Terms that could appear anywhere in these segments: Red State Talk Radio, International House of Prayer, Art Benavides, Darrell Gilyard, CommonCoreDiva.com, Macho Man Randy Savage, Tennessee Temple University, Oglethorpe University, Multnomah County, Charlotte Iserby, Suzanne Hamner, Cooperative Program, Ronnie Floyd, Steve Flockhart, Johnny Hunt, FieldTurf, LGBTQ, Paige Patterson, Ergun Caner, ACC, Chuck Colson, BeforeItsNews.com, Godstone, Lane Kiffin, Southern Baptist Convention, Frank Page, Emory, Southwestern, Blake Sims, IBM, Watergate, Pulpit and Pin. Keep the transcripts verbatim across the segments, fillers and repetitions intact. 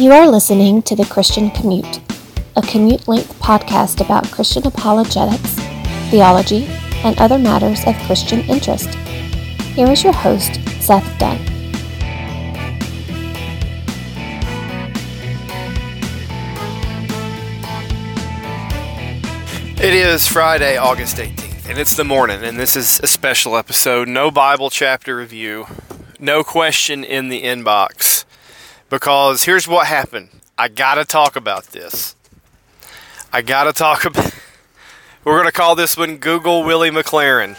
You are listening to The Christian Commute, a commute-length podcast about Christian apologetics, theology, and other matters of Christian interest. Here is your host, Seth Dunn. It is Friday, August eighteenth, and it's the morning, and this is a special episode. No Bible chapter review, no question in the inbox. Because here's what happened. I gotta talk about this. I gotta talk about... We're gonna call this one Google Willie McLaurin.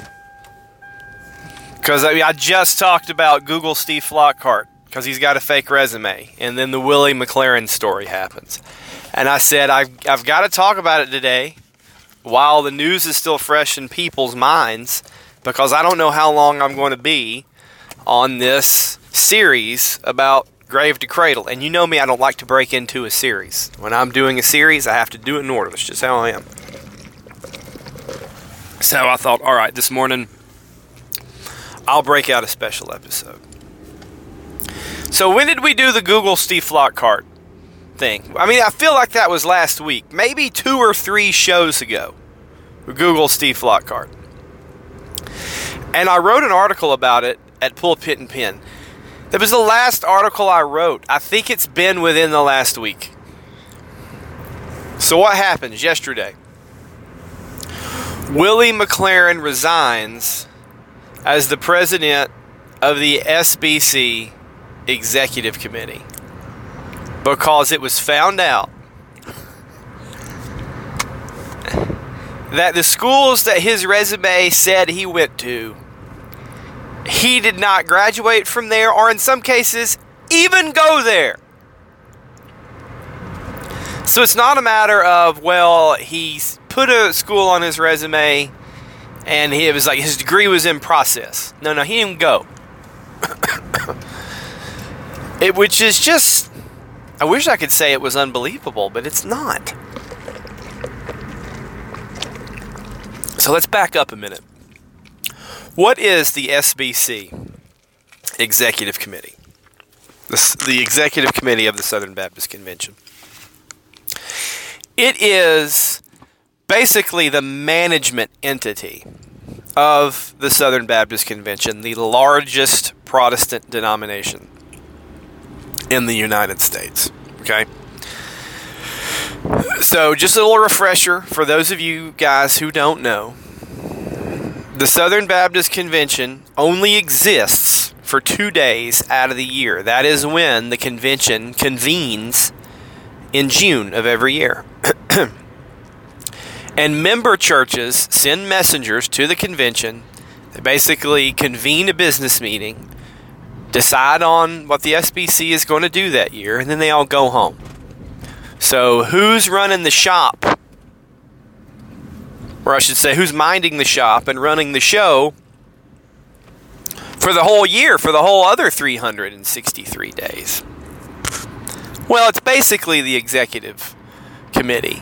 Because I, mean, I just talked about Google Steve Flockhart. Because he's got a fake resume. And then the Willie McLaurin story happens. And I said, I've, I've gotta talk about it today. While the news is still fresh in people's minds. Because I don't know how long I'm going to be on this series about grave to cradle. And you know me, I don't like to break into a series. When I'm doing a series, I have to do it in order. That's just how I am. So I thought, all right, this morning, I'll break out a special episode. So when did we do the Google Steve Flockhart thing? I mean, I feel like that was last week. Maybe two or three shows ago. Google Steve Flockhart. And I wrote an article about it at Pulpit and Pin. That was the last article I wrote. I think it's been within the last week. So what happens yesterday? Willie McLaurin resigns as the president of the S B C Executive Committee because it was found out that the schools that his resume said he went to, he did not graduate from there, or in some cases, even go there. So it's not a matter of, well, he put a school on his resume, and he, it was like his degree was in process. No, no, he didn't go. It, which is just, I wish I could say it was unbelievable, but it's not. So let's back up a minute. What is the S B C Executive Committee? The, the Executive Committee of the Southern Baptist Convention. It is basically the management entity of the Southern Baptist Convention, the largest Protestant denomination in the United States. Okay? So just a little refresher for those of you guys who don't know. The Southern Baptist Convention only exists for two days out of the year. That is when the convention convenes in June of every year. And member churches send messengers to the convention. They basically convene a business meeting, decide on what the S B C is going to do that year, and then they all go home. So who's running the shop? Or I should say, who's minding the shop and running the show for the whole year, for the whole other three hundred sixty-three days? Well, it's basically the executive committee.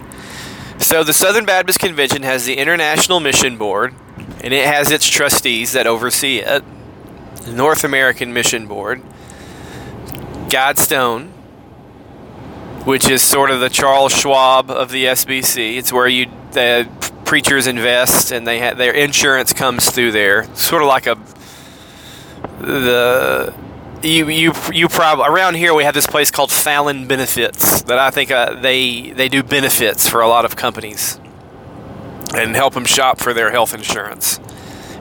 So the Southern Baptist Convention has the International Mission Board, and it has its trustees that oversee it. The North American Mission Board, Godstone, which is sort of the Charles Schwab of the S B C. It's where you... Uh, preachers invest, and they ha- their insurance comes through there. Sort of like a the you you you probably around here we have this place called Fallon Benefits that I think uh, they they do benefits for a lot of companies and help them shop for their health insurance.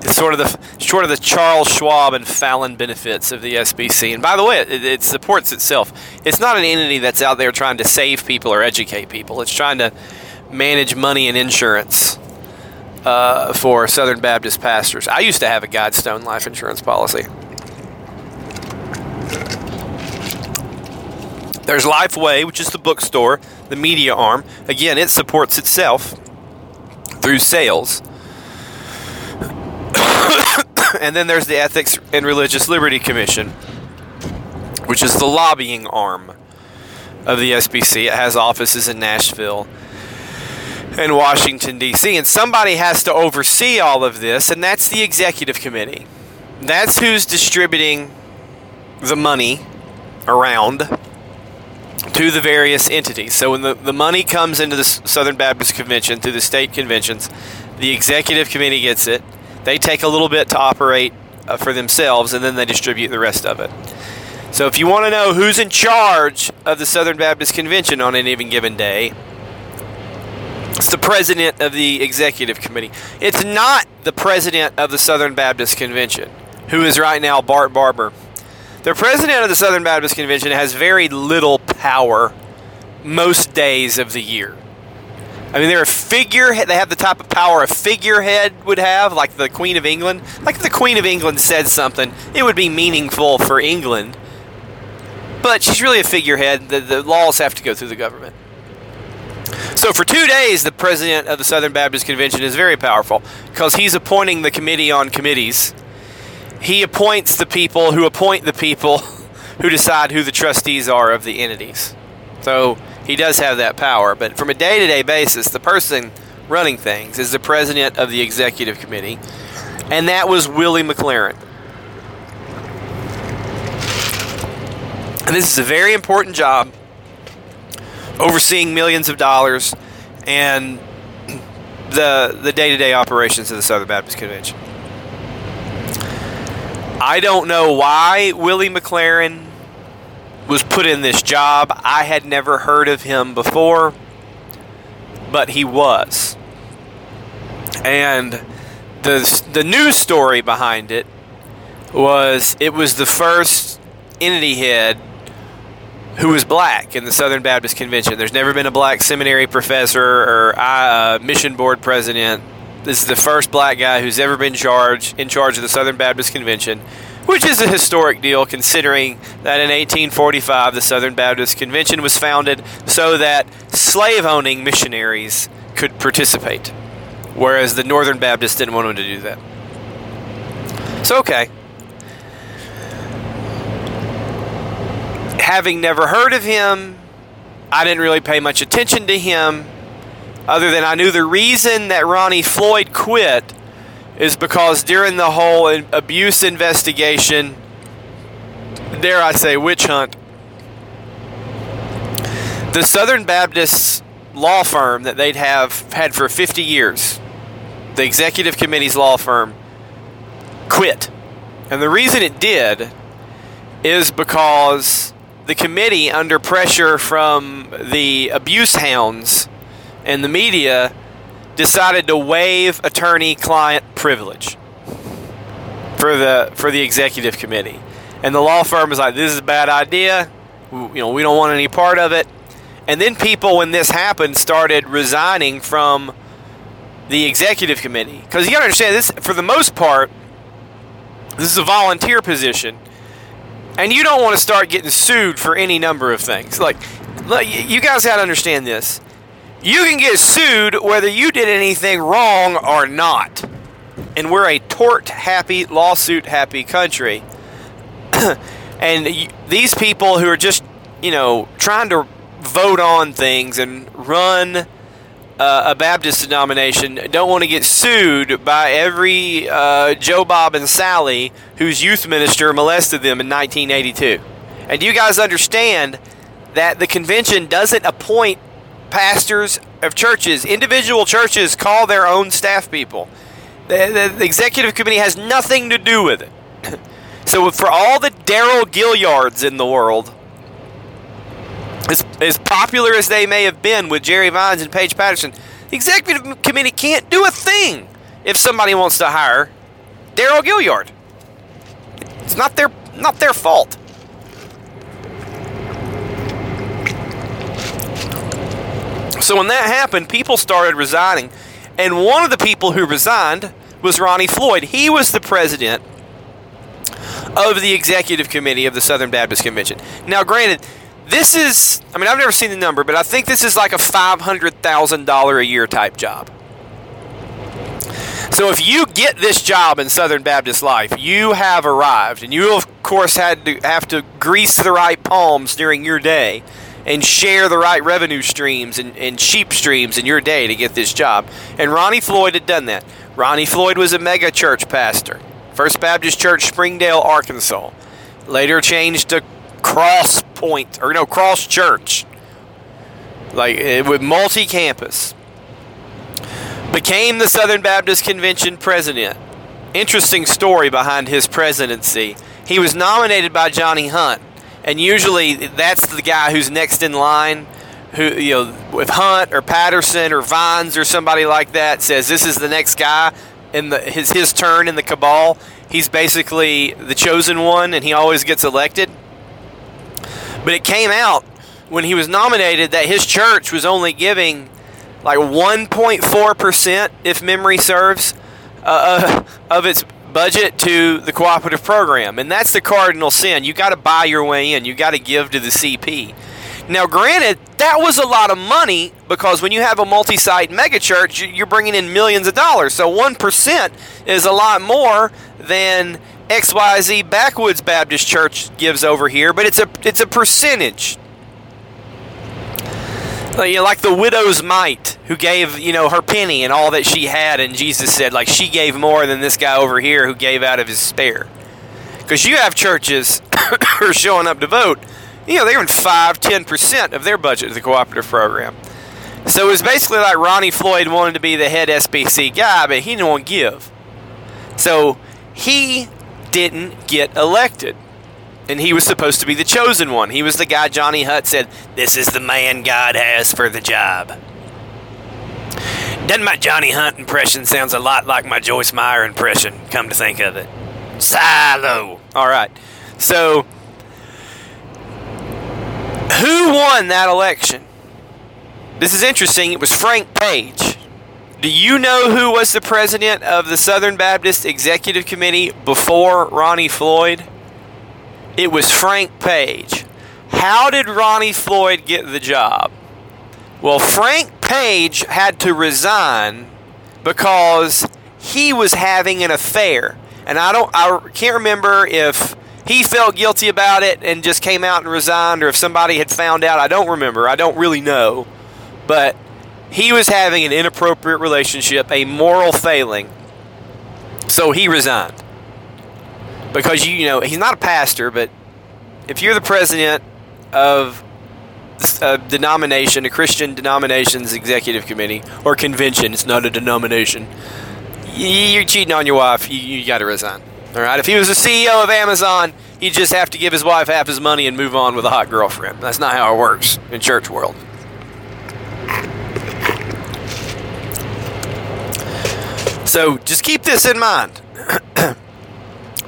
It's sort of the sort of the Charles Schwab and Fallon Benefits of the S B C. And by the way, it, it supports itself. It's not an entity that's out there trying to save people or educate people. It's trying to manage money and insurance uh, for Southern Baptist pastors. I used to have a Godstone life insurance policy. There's Lifeway, which is the bookstore, the media arm. Again, it supports itself through sales. And then there's the Ethics and Religious Liberty Commission, which is the lobbying arm of the S B C. It has offices in Nashville in Washington, D C, and somebody has to oversee all of this, and that's the executive committee. That's who's distributing the money around to the various entities. So when the, the money comes into the Southern Baptist Convention through the state conventions, the executive committee gets it. They take a little bit to operate uh, for themselves, and then they distribute the rest of it. So if you want to know who's in charge of the Southern Baptist Convention on any given day, it's the president of the executive committee. It's not the president of the Southern Baptist Convention, who is right now Bart Barber. The president of the Southern Baptist Convention has very little power most days of the year. I mean, they're a figurehead. They have the type of power a figurehead would have, like the Queen of England. Like if the Queen of England said something, it would be meaningful for England. But she's really a figurehead. The, the laws have to go through the government. So for two days, the president of the Southern Baptist Convention is very powerful because he's appointing the committee on committees. He appoints the people who appoint the people who decide who the trustees are of the entities. So he does have that power. But from a day-to-day basis, the person running things is the president of the executive committee. And that was Willie McLaurin. And this is a very important job, overseeing millions of dollars and the the day-to-day operations of the Southern Baptist Convention. I don't know why Willie McLaurin was put in this job. I had never heard of him before, but he was. And the the news story behind it was it was the first entity head who was black in the Southern Baptist Convention. There's never been a black seminary professor or uh, mission board president. This is the first black guy who's ever been charge, in charge of the Southern Baptist Convention, which is a historic deal considering that in eighteen forty-five the Southern Baptist Convention was founded so that slave-owning missionaries could participate, whereas the Northern Baptists didn't want them to do that. So, okay. Having never heard of him, I didn't really pay much attention to him, other than I knew the reason that Ronnie Floyd quit is because during the whole abuse investigation, dare I say witch hunt, the Southern Baptist law firm that they'd have had for fifty years, the executive committee's law firm, quit. And the reason it did is because the committee, under pressure from the abuse hounds and the media, decided to waive attorney-client privilege for the for the executive committee, and the law firm was like, "This is a bad idea. You know, we don't want any part of it." And then people, when this happened, started resigning from the executive committee because you got to understand this. For the most part, this is a volunteer position. And you don't want to start getting sued for any number of things. Like, you guys got to understand this. You can get sued whether you did anything wrong or not. And we're a tort-happy, lawsuit-happy country. And you, these people who are just, you know, trying to vote on things and run uh, a Baptist denomination don't want to get sued by every uh, Joe, Bob, and Sally whose youth minister molested them in nineteen eighty-two. And you guys understand that the convention doesn't appoint pastors of churches. Individual churches call their own staff people. The, the, the executive committee has nothing to do with it. So for all the Darrell Gilyards in the world, as, as popular as they may have been with Jerry Vines and Paige Patterson, the executive committee can't do a thing if somebody wants to hire Darrell Gilyard. It's not their not their fault. So when that happened, people started resigning. And one of the people who resigned was Ronnie Floyd. He was the president of the executive committee of the Southern Baptist Convention. Now, granted, this is, I mean, I've never seen the number, but I think this is like a five hundred thousand dollars a year type job. So if you get this job in Southern Baptist life, you have arrived, and you, of course, had to have to grease the right palms during your day and share the right revenue streams and, and sheep streams in your day to get this job. And Ronnie Floyd had done that. Ronnie Floyd was a mega church pastor, First Baptist Church, Springdale, Arkansas. Later changed to Cross Point, or no, Cross Church, like with multi-campus. Became the Southern Baptist Convention president. Interesting story behind his presidency. He was nominated by Johnny Hunt, and usually that's the guy who's next in line, who, you know, with Hunt or Patterson or Vines or somebody like that, says this is the next guy in the his his turn in the cabal. He's basically the chosen one, and he always gets elected. But it came out when he was nominated that his church was only giving like one point four percent, if memory serves, uh, of its budget to the cooperative program. And that's the cardinal sin. You got to buy your way in. You got to give to the C P. Now, granted, that was a lot of money, because when you have a multi-site megachurch, you're bringing in millions of dollars. So one percent is a lot more than X Y Z Backwoods Baptist Church gives over here, but it's a it's a percentage. Like the widow's mite, who gave, you know, her penny and all that she had, and Jesus said, like, she gave more than this guy over here who gave out of his spare. Because you have churches who are showing up to vote, you know, they're giving five, ten percent of their budget to the cooperative program. So it was basically like Ronnie Floyd wanted to be the head S B C guy, but he didn't want to give. So he didn't get elected. And he was supposed to be the chosen one. He was the guy Johnny Hutt said, this is the man God has for the job. Doesn't my Johnny Hunt impression sounds a lot like my Joyce Meyer impression, come to think of it? Silo. All right. So, who won that election? This is interesting. It was Frank Page. Do you know who was the president of the Southern Baptist Executive Committee before Ronnie Floyd? It was Frank Page. How did Ronnie Floyd get the job? Well, Frank Page had to resign because he was having an affair. And I don't, I can't remember if he felt guilty about it and just came out and resigned, or if somebody had found out. I don't remember. I don't really know. But he was having an inappropriate relationship, a moral failing. So he resigned. Because, you know, he's not a pastor, but if you're the president of a denomination, a Christian denomination's executive committee, or convention, it's not a denomination, you're cheating on your wife, you, you got to resign. All right? If he was the C E O of Amazon, he'd just have to give his wife half his money and move on with a hot girlfriend. That's not how it works in church world. So just keep this in mind.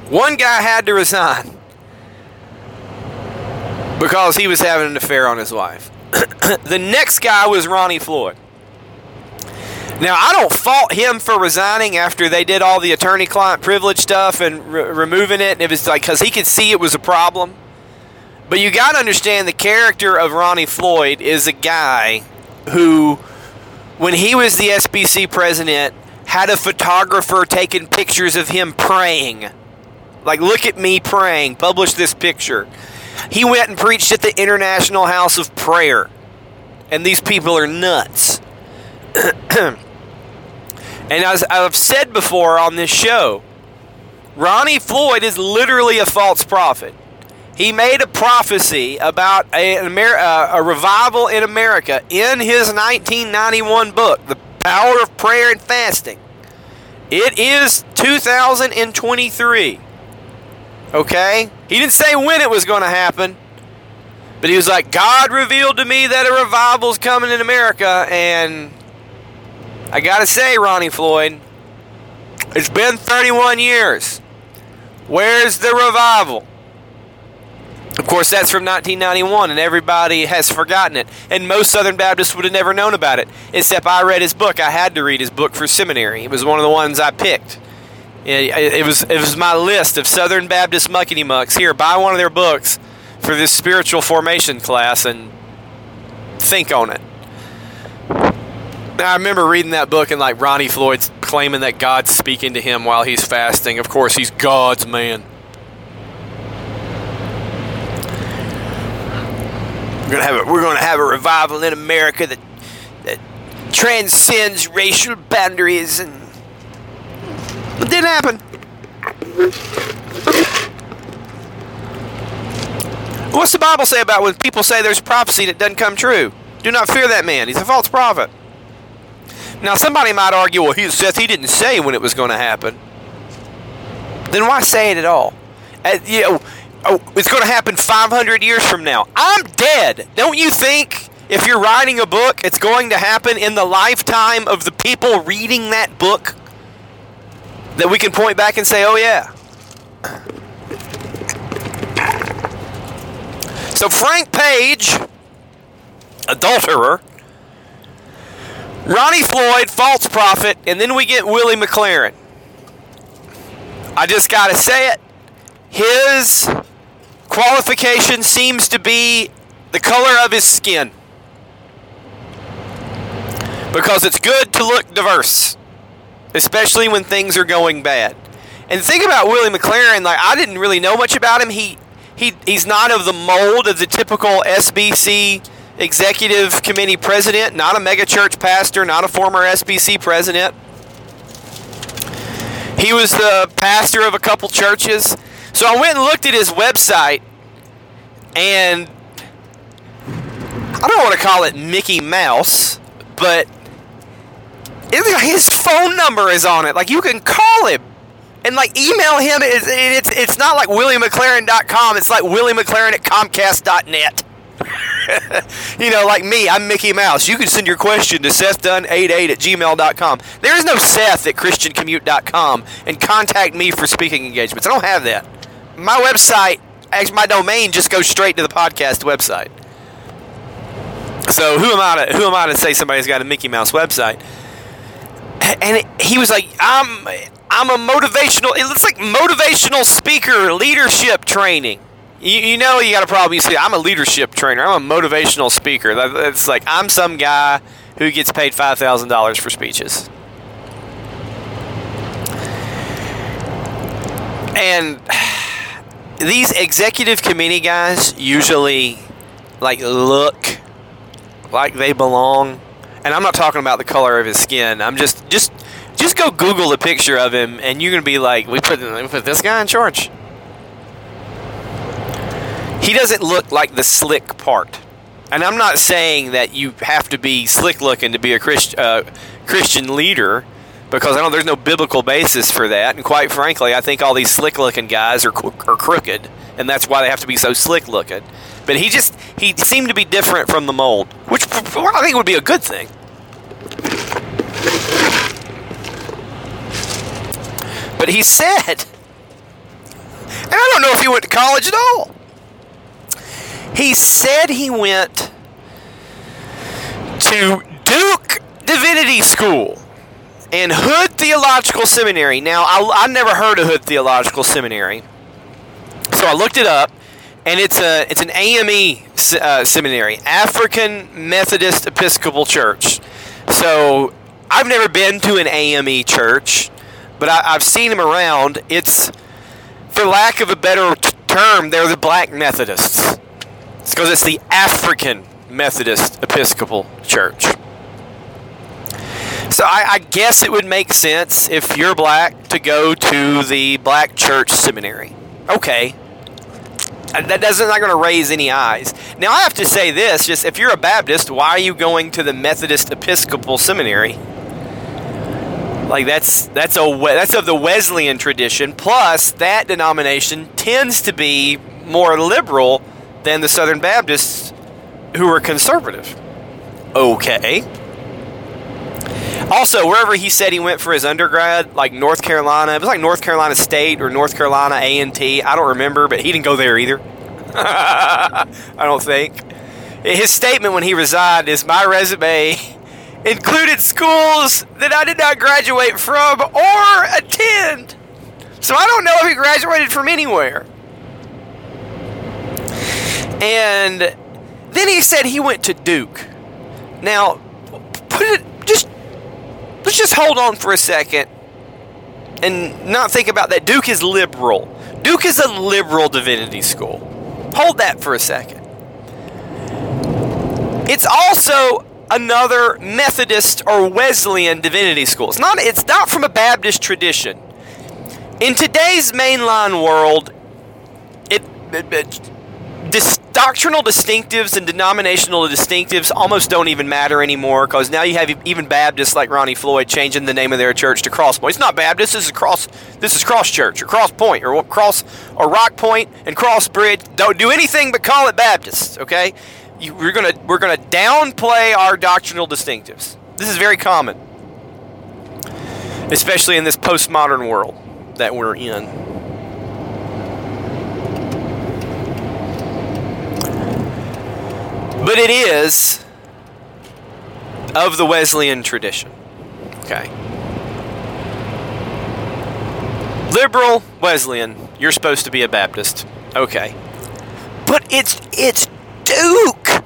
One guy had to resign because he was having an affair on his wife. The next guy was Ronnie Floyd. Now, I don't fault him for resigning after they did all the attorney-client privilege stuff and re- removing it. It was like, because he could see it was a problem. But you got to understand, the character of Ronnie Floyd is a guy who, when he was the S B C president, had a photographer taking pictures of him praying. Like, look at me praying. Publish this picture. He went and preached at the International House of Prayer. And these people are nuts. And as I've said before on this show, Ronnie Floyd is literally a false prophet. He made a prophecy about a, an Amer- uh, a revival in America in his nineteen ninety-one book, The Power of Prayer and Fasting. It is two thousand twenty-three. Okay? He didn't say when it was going to happen, but he was like, God revealed to me that a revival's coming in America, and I got to say, Ronnie Floyd, it's been thirty-one years. Where's the revival? Of course, that's from nineteen ninety-one, and everybody has forgotten it, and most Southern Baptists would have never known about it, except I read his book. I had to read his book for seminary. It was one of the ones I picked. It was it was my list of Southern Baptist muckety-mucks. Here, buy one of their books for this spiritual formation class and think on it. Now, I remember reading that book and, like, Ronnie Floyd's claiming that God's speaking to him while he's fasting. Of course, he's God's man. We're gonna have a, we're gonna have a revival in America that that transcends racial boundaries and. It didn't happen. What's the Bible say about when people say there's a prophecy that doesn't come true? Do not fear that man. He's a false prophet. Now, somebody might argue, well, he, Seth, he didn't say when it was going to happen. Then why say it at all? Uh, you know, oh, it's going to happen five hundred years from now. I'm dead. Don't you think if you're writing a book, it's going to happen in the lifetime of the people reading that book? That we can point back and say, oh, yeah. So Frank Page, adulterer, Ronnie Floyd, false prophet, and then we get Willie McLaurin. I just got to say it. His qualification seems to be the color of his skin. Because it's good to look diverse. Especially when things are going bad. And think about Willie McLaurin. Like, I didn't really know much about him. He he he's not of the mold of the typical S B C executive committee president. Not a megachurch pastor. Not a former S B C president. He was the pastor of a couple churches. So I went and looked at his website. And I don't want to call it Mickey Mouse, but his phone number is on it. Like, you can call him and, like, email him. It's it's, it's not like willie mclaurin dot com. It's like willie mclaurin at comcast dot net. You know, like me, I'm Mickey Mouse. You can send your question to seth dunn eighty-eight at gmail dot com. There is no Seth at christian commute dot com and contact me for speaking engagements. I don't have that. My website, actually my domain, just goes straight to the podcast website. So who am I to, who am I to say somebody's got a Mickey Mouse website? And he was like, I'm I'm a motivational, it looks like motivational speaker, leadership training. You, you know you got a problem, you say, I'm a leadership trainer, I'm a motivational speaker. It's like, I'm some guy who gets paid five thousand dollars for speeches. And these executive committee guys usually, like, look like they belong. And I'm not talking about the color of his skin. I'm just, just, just go Google a picture of him, and you're gonna be like, we put, we put this guy in charge. He doesn't look like the slick part, and I'm not saying that you have to be slick looking to be a Christ, uh, Christian leader, because I know there's no biblical basis for that. And quite frankly, I think all these slick looking guys are are crooked, and that's why they have to be so slick looking. But he just, he seemed to be different from the mold, which I think would be a good thing. But he said, and I don't know if he went to college at all. He said he went to Duke Divinity School and Hood Theological Seminary. Now, I, I never heard of Hood Theological Seminary, so I looked it up. And it's a it's an A M E uh, seminary, African Methodist Episcopal Church. So I've never been to an A M E church, but I, I've seen them around. It's, for lack of a better t- term, they're the Black Methodists. It's because it's the African Methodist Episcopal Church. So I, I guess it would make sense if you're black to go to the Black Church Seminary. Okay. That doesn't not going to raise any eyes. Now, I have to say this, just if you're a Baptist, why are you going to the Methodist Episcopal Seminary? Like, that's that's a that's of the Wesleyan tradition. Plus, that denomination tends to be more liberal than the Southern Baptists, who are conservative. Okay. Also, wherever he said he went for his undergrad, like North Carolina, it was like North Carolina State or North Carolina A and T. I don't remember, but he didn't go there either. I don't think. His statement when he resigned is, my resume included schools that I did not graduate from or attend. So I don't know if he graduated from anywhere. And then he said he went to Duke. Now, put it just... Let's just hold on for a second and not think about that. Duke is liberal. Duke is a liberal divinity school. Hold that for a second. It's also another Methodist or Wesleyan divinity school. It's not, it's not from a Baptist tradition. In today's mainline world, it, it, it, dis- doctrinal distinctives and denominational distinctives almost don't even matter anymore, because now you have even Baptists like Ronnie Floyd changing the name of their church to Cross Point. It's not Baptist. This is Cross. This is Cross Church or Cross Point or Cross or Rock Point and Cross Bridge. Don't do anything but call it Baptist. Okay, you, we're gonna we're gonna downplay our doctrinal distinctives. This is very common, especially in this postmodern world that we're in. But it is of the Wesleyan tradition. Okay. Liberal Wesleyan, you're supposed to be a Baptist. Okay. But it's it's Duke.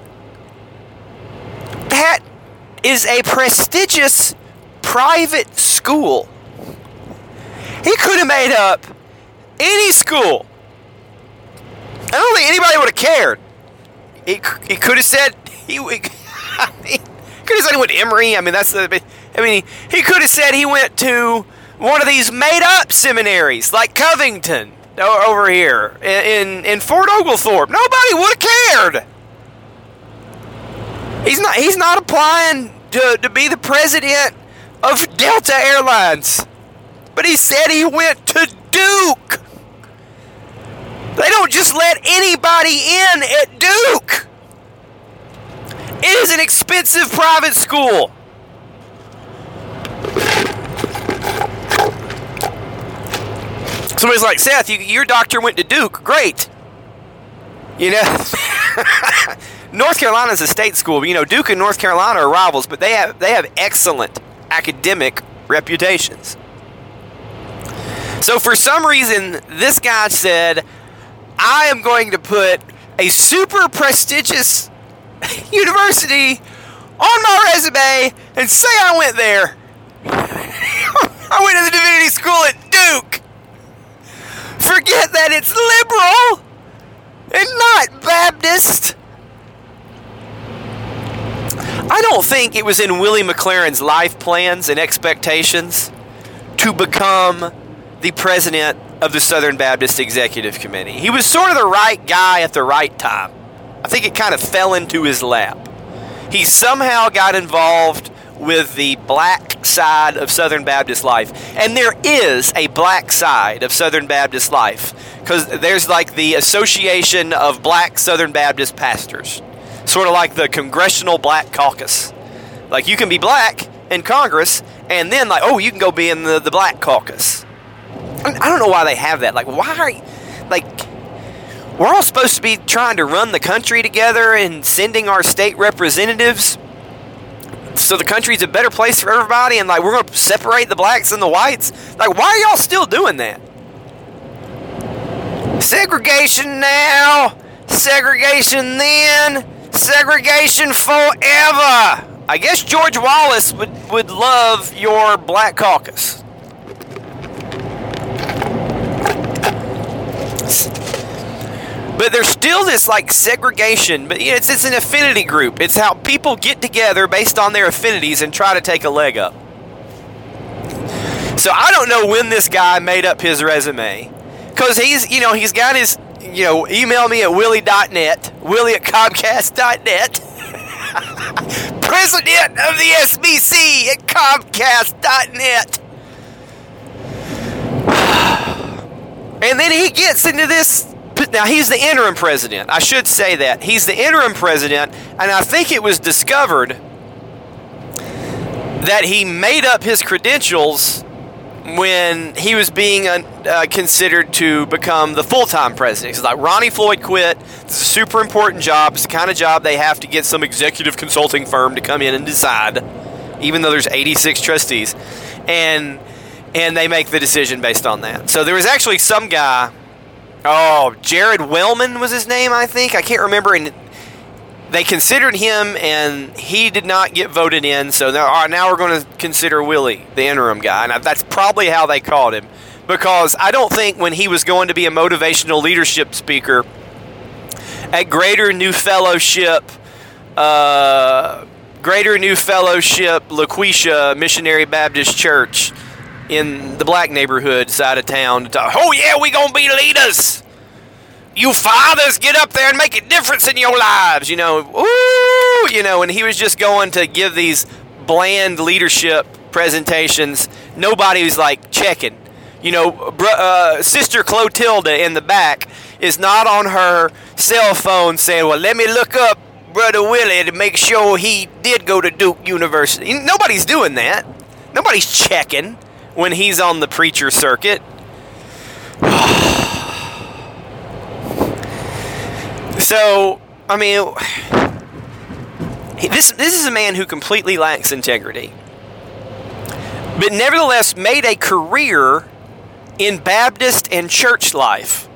That is a prestigious private school. He could have made up any school. I don't think anybody would have cared. He, he could have said he, he could have said he went to Emory. I mean, that's the. I mean, he, he could have said he went to one of these made-up seminaries like Covington over here in in Fort Oglethorpe. Nobody would have cared. He's not. He's not applying to to be the president of Delta Airlines, but he said he went to Duke. They don't just let anybody in at Duke. It is an expensive private school. Somebody's like, Seth, you, your doctor went to Duke. Great. You know, North Carolina is a state school. But, you know, Duke and North Carolina are rivals, but they have they have excellent academic reputations. So for some reason, this guy said, I am going to put a super prestigious university on my resume and say I went there. I went to the Divinity School at Duke. Forget that it's liberal and not Baptist. I don't think it was in Willie McLaurin's life plans and expectations to become the president of the Southern Baptist Executive Committee. He was sort of the right guy at the right time. I think it kind of fell into his lap. He somehow got involved with the black side of Southern Baptist life. And there is a black side of Southern Baptist life, because there's like the Association of Black Southern Baptist Pastors, sort of like the Congressional Black Caucus. Like you can be black in Congress and then like, oh, you can go be in the, the black caucus. I don't know why they have that. Like, why are you, like, we're all supposed to be trying to run the country together and sending our state representatives so the country's a better place for everybody, and, like, we're going to separate the blacks and the whites. Like, why are y'all still doing that? Segregation now, segregation then, segregation forever. I guess George Wallace would, would love your black caucus. But there's still this like segregation, but you know, it's it's an affinity group. It's how people get together based on their affinities and try to take a leg up. So I don't know when this guy made up his resume, because he's you know he's got his you know email me at willie dot net, willie at comcast dot net, president of the S B C at comcast dot net. And then he gets into this. Now, he's the interim president. I should say that. He's the interim president, and I think it was discovered that he made up his credentials when he was being uh, considered to become the full-time president. He's like, Ronnie Floyd quit. It's a super important job. It's the kind of job they have to get some executive consulting firm to come in and decide, even though there's eighty-six trustees. And... And they make the decision based on that. So there was actually some guy, oh, Jared Wellman was his name, I think. I can't remember. And they considered him, and he did not get voted in. So now, now we're going to consider Willie, the interim guy. And that's probably how they called him. Because I don't think when he was going to be a motivational leadership speaker at Greater New Fellowship, uh, Greater New Fellowship, Laquisha Missionary Baptist Church, in the black neighborhood side of town, to talk, oh yeah, we gonna be leaders. you fathers, get up there and make a difference in your lives, you know. Ooh, you know, and he was just going to give these bland leadership presentations. Nobody was, like, checking. You know, br- uh, Sister Clotilda in the back is not on her cell phone saying, well, let me look up Brother Willie to make sure he did go to Duke University. Nobody's doing that. Nobody's checking when he's on the preacher circuit. So, I mean, this this is a man who completely lacks integrity, but nevertheless made a career in Baptist and church life.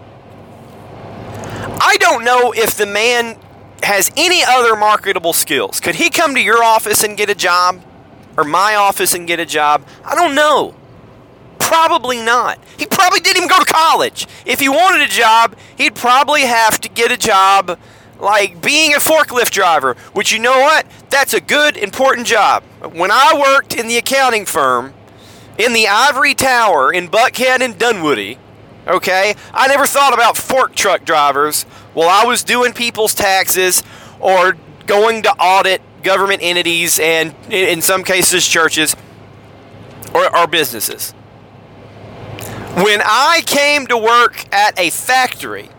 I don't know if the man has any other marketable skills. Could he come to your office and get a job? Or my office and get a job? I don't know. Probably not. He probably didn't even go to college. If he wanted a job, he'd probably have to get a job like being a forklift driver, which, you know what? That's a good, important job. When I worked in the accounting firm, in the ivory tower in Buckhead and Dunwoody, okay, I never thought about fork truck drivers while I was doing people's taxes or going to audit government entities and, in some cases, churches or, or businesses. When I came to work at a factory,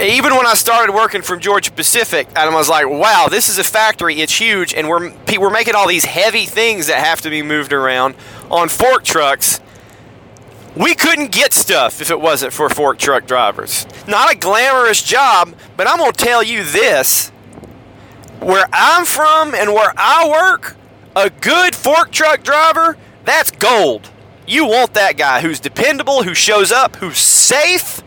even when I started working from Georgia Pacific, and I was like, wow, this is a factory, it's huge, and we're, we're making all these heavy things that have to be moved around on fork trucks. We couldn't get stuff if it wasn't for fork truck drivers. Not a glamorous job, but I'm going to tell you this. Where I'm from and where I work, a good fork truck driver, that's gold. You want that guy who's dependable, who shows up, who's safe,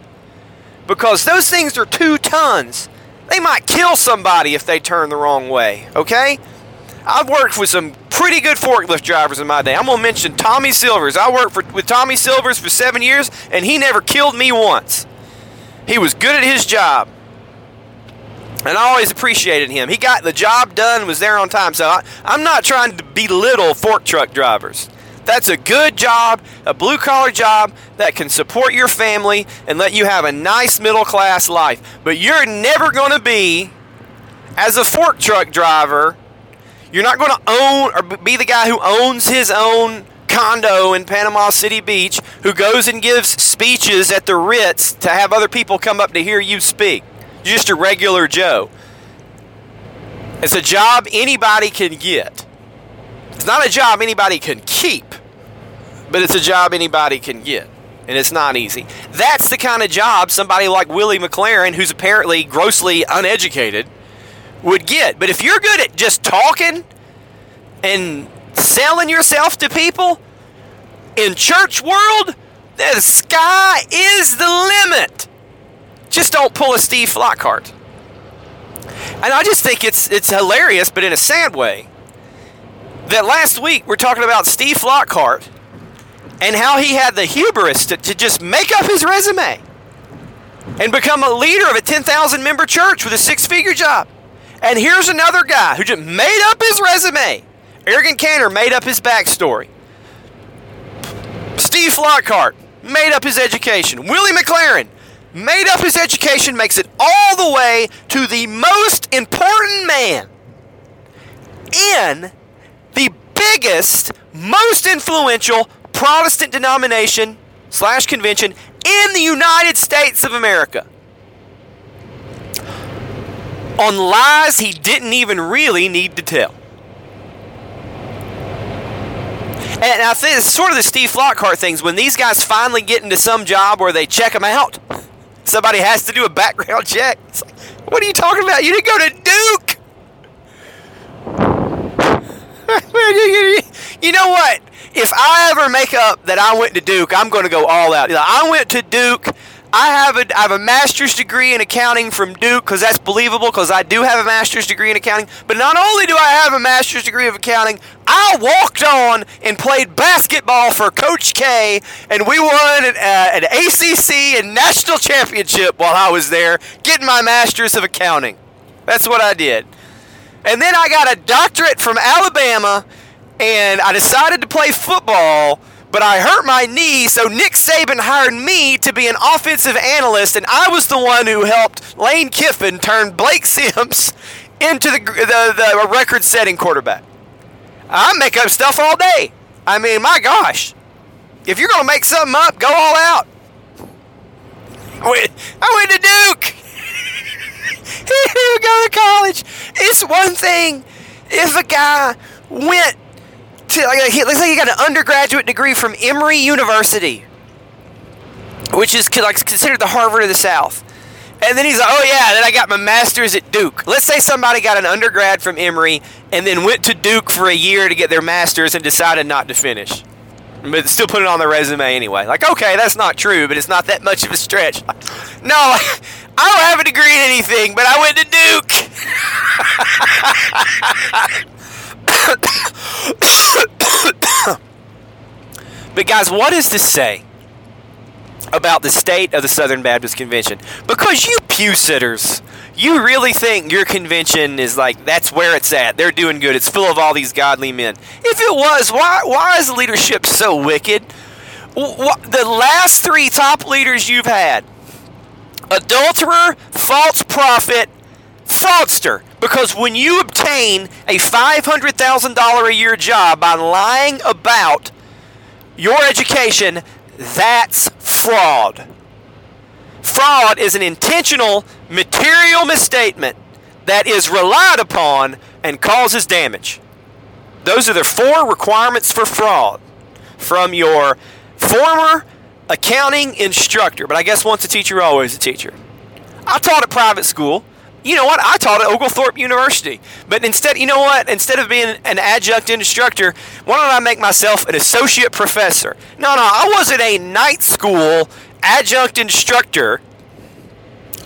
because those things are two tons. They might kill somebody if they turn the wrong way, okay? I've worked with some pretty good forklift drivers in my day. I'm going to mention Tommy Silvers. I worked for, with Tommy Silvers for seven years, and he never killed me once. He was good at his job, and I always appreciated him. He got the job done, was there on time. So I, I'm not trying to belittle fork truck drivers. That's a good job, a blue-collar job that can support your family and let you have a nice middle-class life. But you're never going to be, as a fork truck driver, you're not going to own or be the guy who owns his own condo in Panama City Beach, who goes and gives speeches at the Ritz to have other people come up to hear you speak. You're just a regular Joe. It's a job anybody can get. It's not a job anybody can keep, but it's a job anybody can get, and it's not easy. That's the kind of job somebody like Willie McLaurin, who's apparently grossly uneducated, would get. But if you're good at just talking and selling yourself to people in church world, the sky is the limit. Just don't pull a Steve Flockhart. And I just think it's it's hilarious, but in a sad way, that last week we're talking about Steve Flockhart and how he had the hubris to, to just make up his resume and become a leader of a ten thousand member church with a six-figure job. And here's another guy who just made up his resume. Ergun Caner made up his backstory. Steve Flockhart made up his education. Willie McLaurin made up his education, makes it all the way to the most important man in the biggest, most influential Protestant denomination slash convention in the United States of America, on lies he didn't even really need to tell. And I think it's sort of the Steve Flockhart things. When these guys finally get into some job where they check them out, somebody has to do a background check. It's like, what are you talking about? You didn't go to Duke. You know what? If I ever make up that I went to Duke, I'm going to go all out. I went to Duke. I have a I have a master's degree in accounting from Duke, because that's believable, because I do have a master's degree in accounting. But not only do I have a master's degree of accounting, I walked on and played basketball for Coach K, and we won an, uh, an A C C and national championship while I was there getting my master's of accounting. That's what I did. And then I got a doctorate from Alabama, and I decided to play football but I hurt my knee, so Nick Saban hired me to be an offensive analyst, and I was the one who helped Lane Kiffin turn Blake Sims into the, the, the record-setting quarterback. I make up stuff all day. I mean, my gosh. If you're going to make something up, go all out. I went, I went to Duke. He go to college. It's one thing if a guy went to, like, he looks like he got an undergraduate degree from Emory University, which is like considered the Harvard of the South. And then he's like, oh yeah, then I got my master's at Duke. Let's say somebody got an undergrad from Emory and then went to Duke for a year to get their master's and decided not to finish, but still put it on their resume anyway. Like, okay, that's not true, but it's not that much of a stretch. No, I don't have a degree in anything, but I went to Duke. But guys, what does this say about the state of the Southern Baptist Convention? Because you pew sitters, you really think your convention is like, that's where it's at. They're doing good. It's full of all these godly men. If it was, why why is leadership so wicked? The last three top leaders you've had, adulterer, false prophet, fraudster. Because when you obtain a five hundred thousand dollars a year job by lying about your education, that's fraud. Fraud is an intentional material misstatement that is relied upon and causes damage. Those are the four requirements for fraud from your former accounting instructor. But I guess once a teacher, always a teacher. I taught at private school. You know what? I taught at Oglethorpe University. But instead, you know what? Instead of being an adjunct instructor, why don't I make myself an associate professor? No, no, I wasn't a night school adjunct instructor.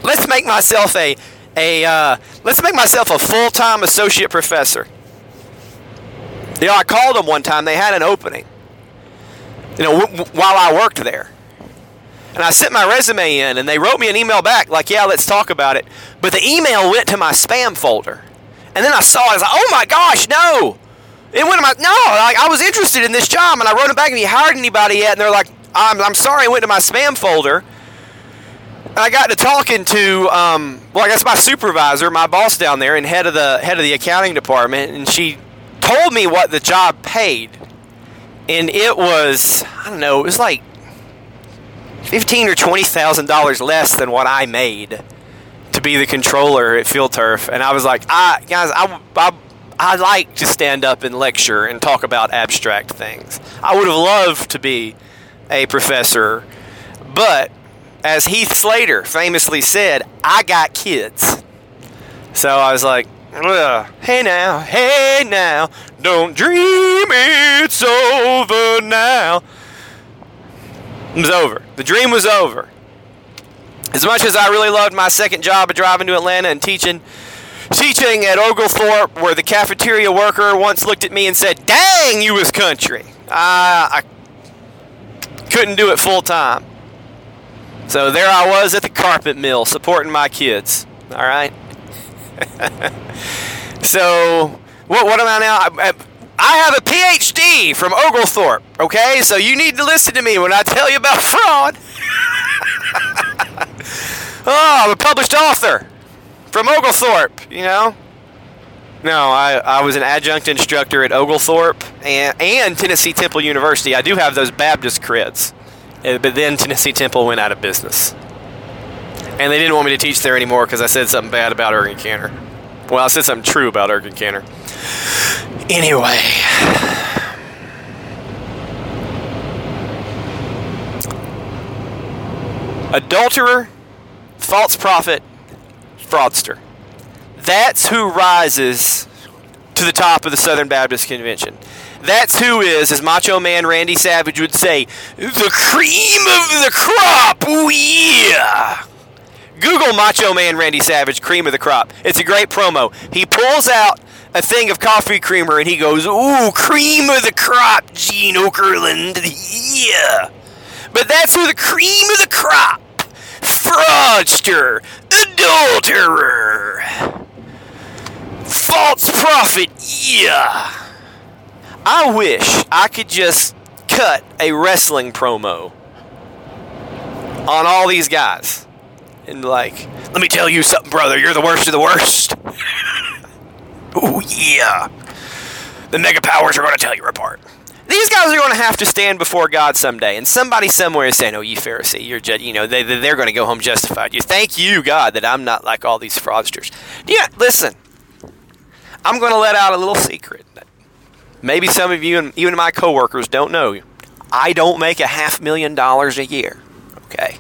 Let's make myself a a uh, let's make myself a full-time associate professor. You know, I called them one time. They had an opening, you know, w- w- while I worked there. And I sent my resume in, and they wrote me an email back, like, yeah, let's talk about it. But the email went to my spam folder. And then I saw it. I was like, oh, my gosh, no. It went to my, no, like, I was interested in this job. And I wrote them back, and you hired anybody yet? And they're like, I'm, I'm sorry, it went to my spam folder. And I got to talking to, um, well, I guess my supervisor, my boss down there, and head of the head of the accounting department. And she told me what the job paid. And it was, I don't know, it was like fifteen or twenty thousand dollars less than what I made to be the controller at FieldTurf, and I was like, "I guys, I, I I like to stand up and lecture and talk about abstract things. I would have loved to be a professor, but as Heath Slater famously said, I got kids." So I was like, ugh, "Hey now, hey now, don't dream it's over now." It was over. The dream was over. As much as I really loved my second job of driving to Atlanta and teaching, teaching at Oglethorpe, where the cafeteria worker once looked at me and said, "Dang, you was country." I, I couldn't do it full time. So there I was at the carpet mill supporting my kids. All right. So what? What am I now? I, I, I have a P H D from Oglethorpe, okay? So you need to listen to me when I tell you about fraud. Oh, I'm a published author from Oglethorpe, you know? No, I, I was an adjunct instructor at Oglethorpe and, and Tennessee Temple University. I do have those Baptist creds, but then Tennessee Temple went out of business. And they didn't want me to teach there anymore because I said something bad about Ergun Caner. Well, I said something true about Ergun Caner. Anyway. Adulterer, false prophet, fraudster. That's who rises to the top of the Southern Baptist Convention. That's who is, as Macho Man Randy Savage would say, the cream of the crop. Ooh, yeah. Google Macho Man Randy Savage, cream of the crop. It's a great promo. He pulls out a thing of coffee creamer and he goes, ooh, cream of the crop, Gene Okerlund. Yeah. But that's who the cream of the crop, fraudster, adulterer, false prophet, yeah. I wish I could just cut a wrestling promo on all these guys. And like, let me tell you something, brother. You're the worst of the worst. Oh, yeah. The mega powers are going to tell you apart. These guys are going to have to stand before God someday. And somebody somewhere is saying, oh, you Pharisee, you're just, you know, they, they're going to go home justified. You thank you, God, that I'm not like all these fraudsters. Yeah, listen, I'm going to let out a little secret. Maybe some of you and even my coworkers don't know. I don't make a half million dollars a year. Okay.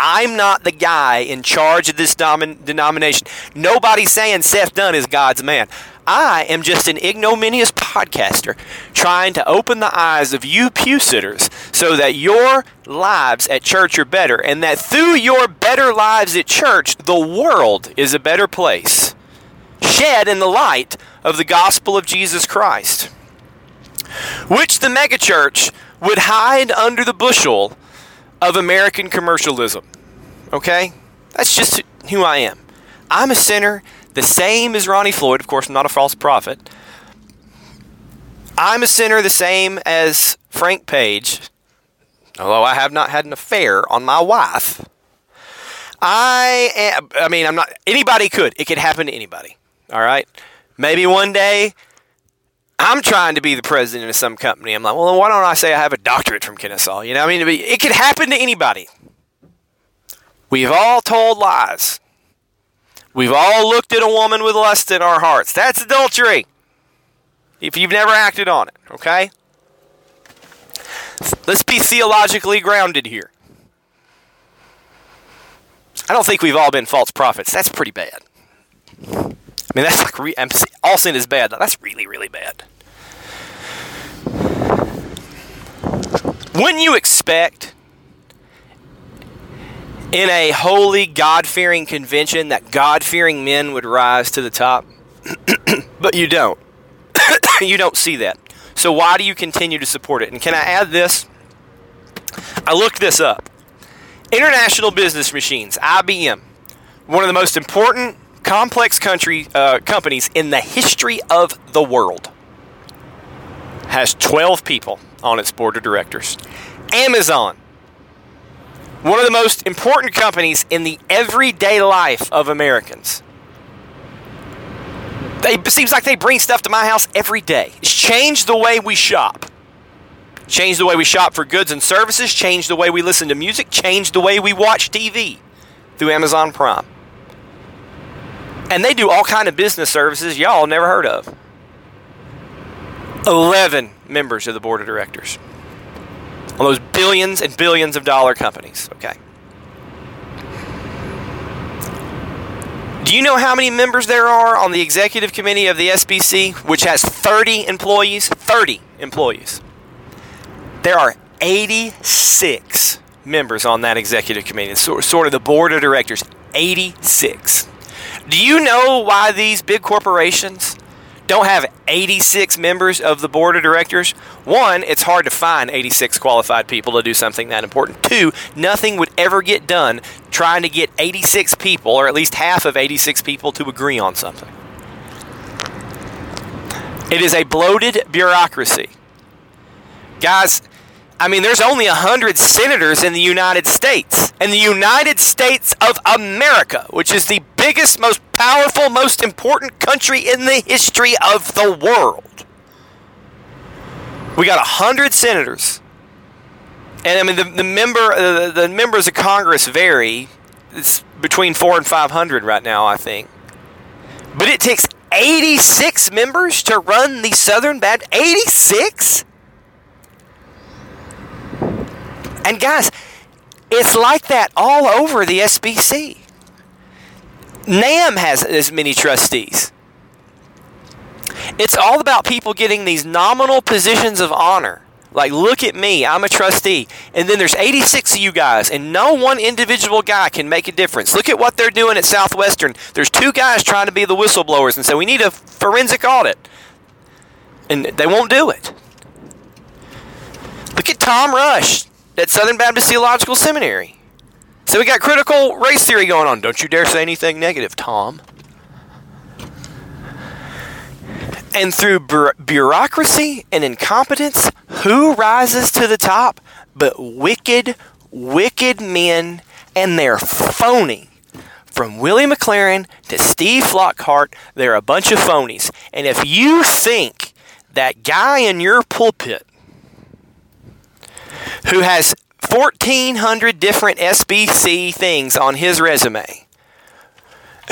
I'm not the guy in charge of this domin- denomination. Nobody's saying Seth Dunn is God's man. I am just an ignominious podcaster trying to open the eyes of you pew sitters so that your lives at church are better, and that through your better lives at church, the world is a better place, shed in the light of the gospel of Jesus Christ, which the megachurch would hide under the bushel of American commercialism. Okay? That's just who I am. I'm a sinner, the same as Ronnie Floyd. Of course, I'm not a false prophet. I'm a sinner the same as Frank Page, although I have not had an affair on my wife. I am, I mean, I'm not, anybody could. It could happen to anybody. All right? Maybe one day I'm trying to be the president of some company. I'm like, well, then why don't I say I have a doctorate from Kennesaw? You know what I mean? It could happen to anybody. We've all told lies. We've all looked at a woman with lust in our hearts. That's adultery, if you've never acted on it, okay? Let's be theologically grounded here. I don't think we've all been false prophets. That's pretty bad. I mean, that's like, re- I'm, all sin is bad. That's really, really bad. Wouldn't you expect in a holy, God-fearing convention that God-fearing men would rise to the top? But you don't. You don't see that. So why do you continue to support it? And can I add this? I looked this up. International Business Machines, I B M, one of the most important complex country uh, companies in the history of the world, has twelve people on its board of directors. Amazon, one of the most important companies in the everyday life of Americans. They, it seems like they bring stuff to my house every day. It's changed the way we shop. Changed the way we shop for goods and services. Changed the way we listen to music. Changed the way we watch T V through Amazon Prime. And they do all kind of business services y'all never heard of. eleven members of the board of directors. All those billions and billions of dollar companies. Okay. Do you know how many members there are on the executive committee of the S B C, which has thirty employees? thirty employees. There are eighty-six members on that executive committee. It's sort of the board of directors. eighty-six. Do you know why these big corporations don't have eighty-six members of the board of directors? One, it's hard to find eighty-six qualified people to do something that important. Two, nothing would ever get done trying to get eighty-six people, or at least half of eighty-six people, to agree on something. It is a bloated bureaucracy. Guys, I mean, there's only one hundred senators in the United States. In the United States of America, which is the biggest, most powerful, most important country in the history of the world. We got one hundred senators. And, I mean, the, the, member, uh, the members of Congress vary. It's between four hundred and five hundred right now, I think. But it takes eighty-six members to run the Southern Baptist. eighty-six? And guys, it's like that all over the S B C. NAM has as many trustees. It's all about people getting these nominal positions of honor. Like, look at me, I'm a trustee. And then there's eighty-six of you guys, and no one individual guy can make a difference. Look at what they're doing at Southwestern. There's two guys trying to be the whistleblowers, and so we need a forensic audit. And they won't do it. Look at Tom Rush at Southern Baptist Theological Seminary. So we got critical race theory going on. Don't you dare say anything negative, Tom. And through bu- bureaucracy and incompetence, who rises to the top but wicked, wicked men and their phony? From Willie McLaurin to Steve Flockhart, they're a bunch of phonies. And if you think that guy in your pulpit who has fourteen hundred different S B C things on his resume,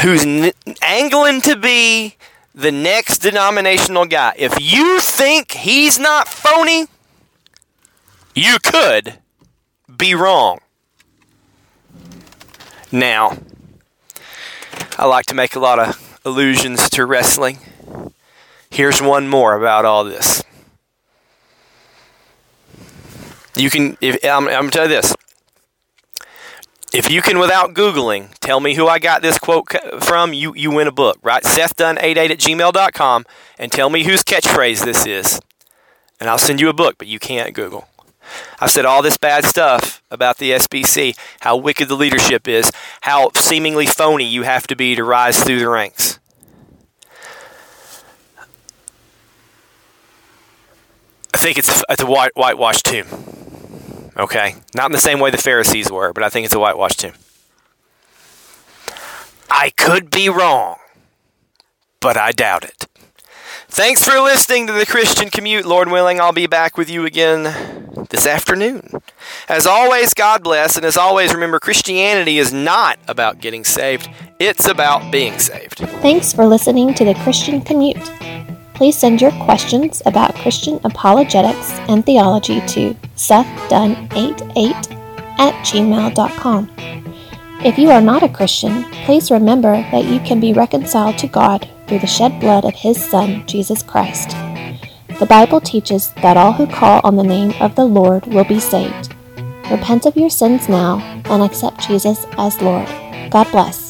who's n- angling to be the next denominational guy, if you think he's not phony, you could be wrong. Now, I like to make a lot of allusions to wrestling. Here's one more about all this. You can, if, I'm, I'm going to tell you this. If you can, without Googling, tell me who I got this quote from, you, you win a book. Right? Seth Dunn eighty-eight at gmail dot com and tell me whose catchphrase this is. And I'll send you a book, but you can't Google. I've said all this bad stuff about the S B C, how wicked the leadership is, how seemingly phony you have to be to rise through the ranks. I think it's, it's a white, whitewashed tomb. Okay, not in the same way the Pharisees were, but I think it's a whitewash tomb. I could be wrong, but I doubt it. Thanks for listening to the Christian Commute. Lord willing, I'll be back with you again this afternoon. As always, God bless, and as always, remember Christianity is not about getting saved. It's about being saved. Thanks for listening to the Christian Commute. Please send your questions about Christian apologetics and theology to Seth Dunn eighty-eight at gmail dot com. If you are not a Christian, please remember that you can be reconciled to God through the shed blood of His Son, Jesus Christ. The Bible teaches that all who call on the name of the Lord will be saved. Repent of your sins now and accept Jesus as Lord. God bless.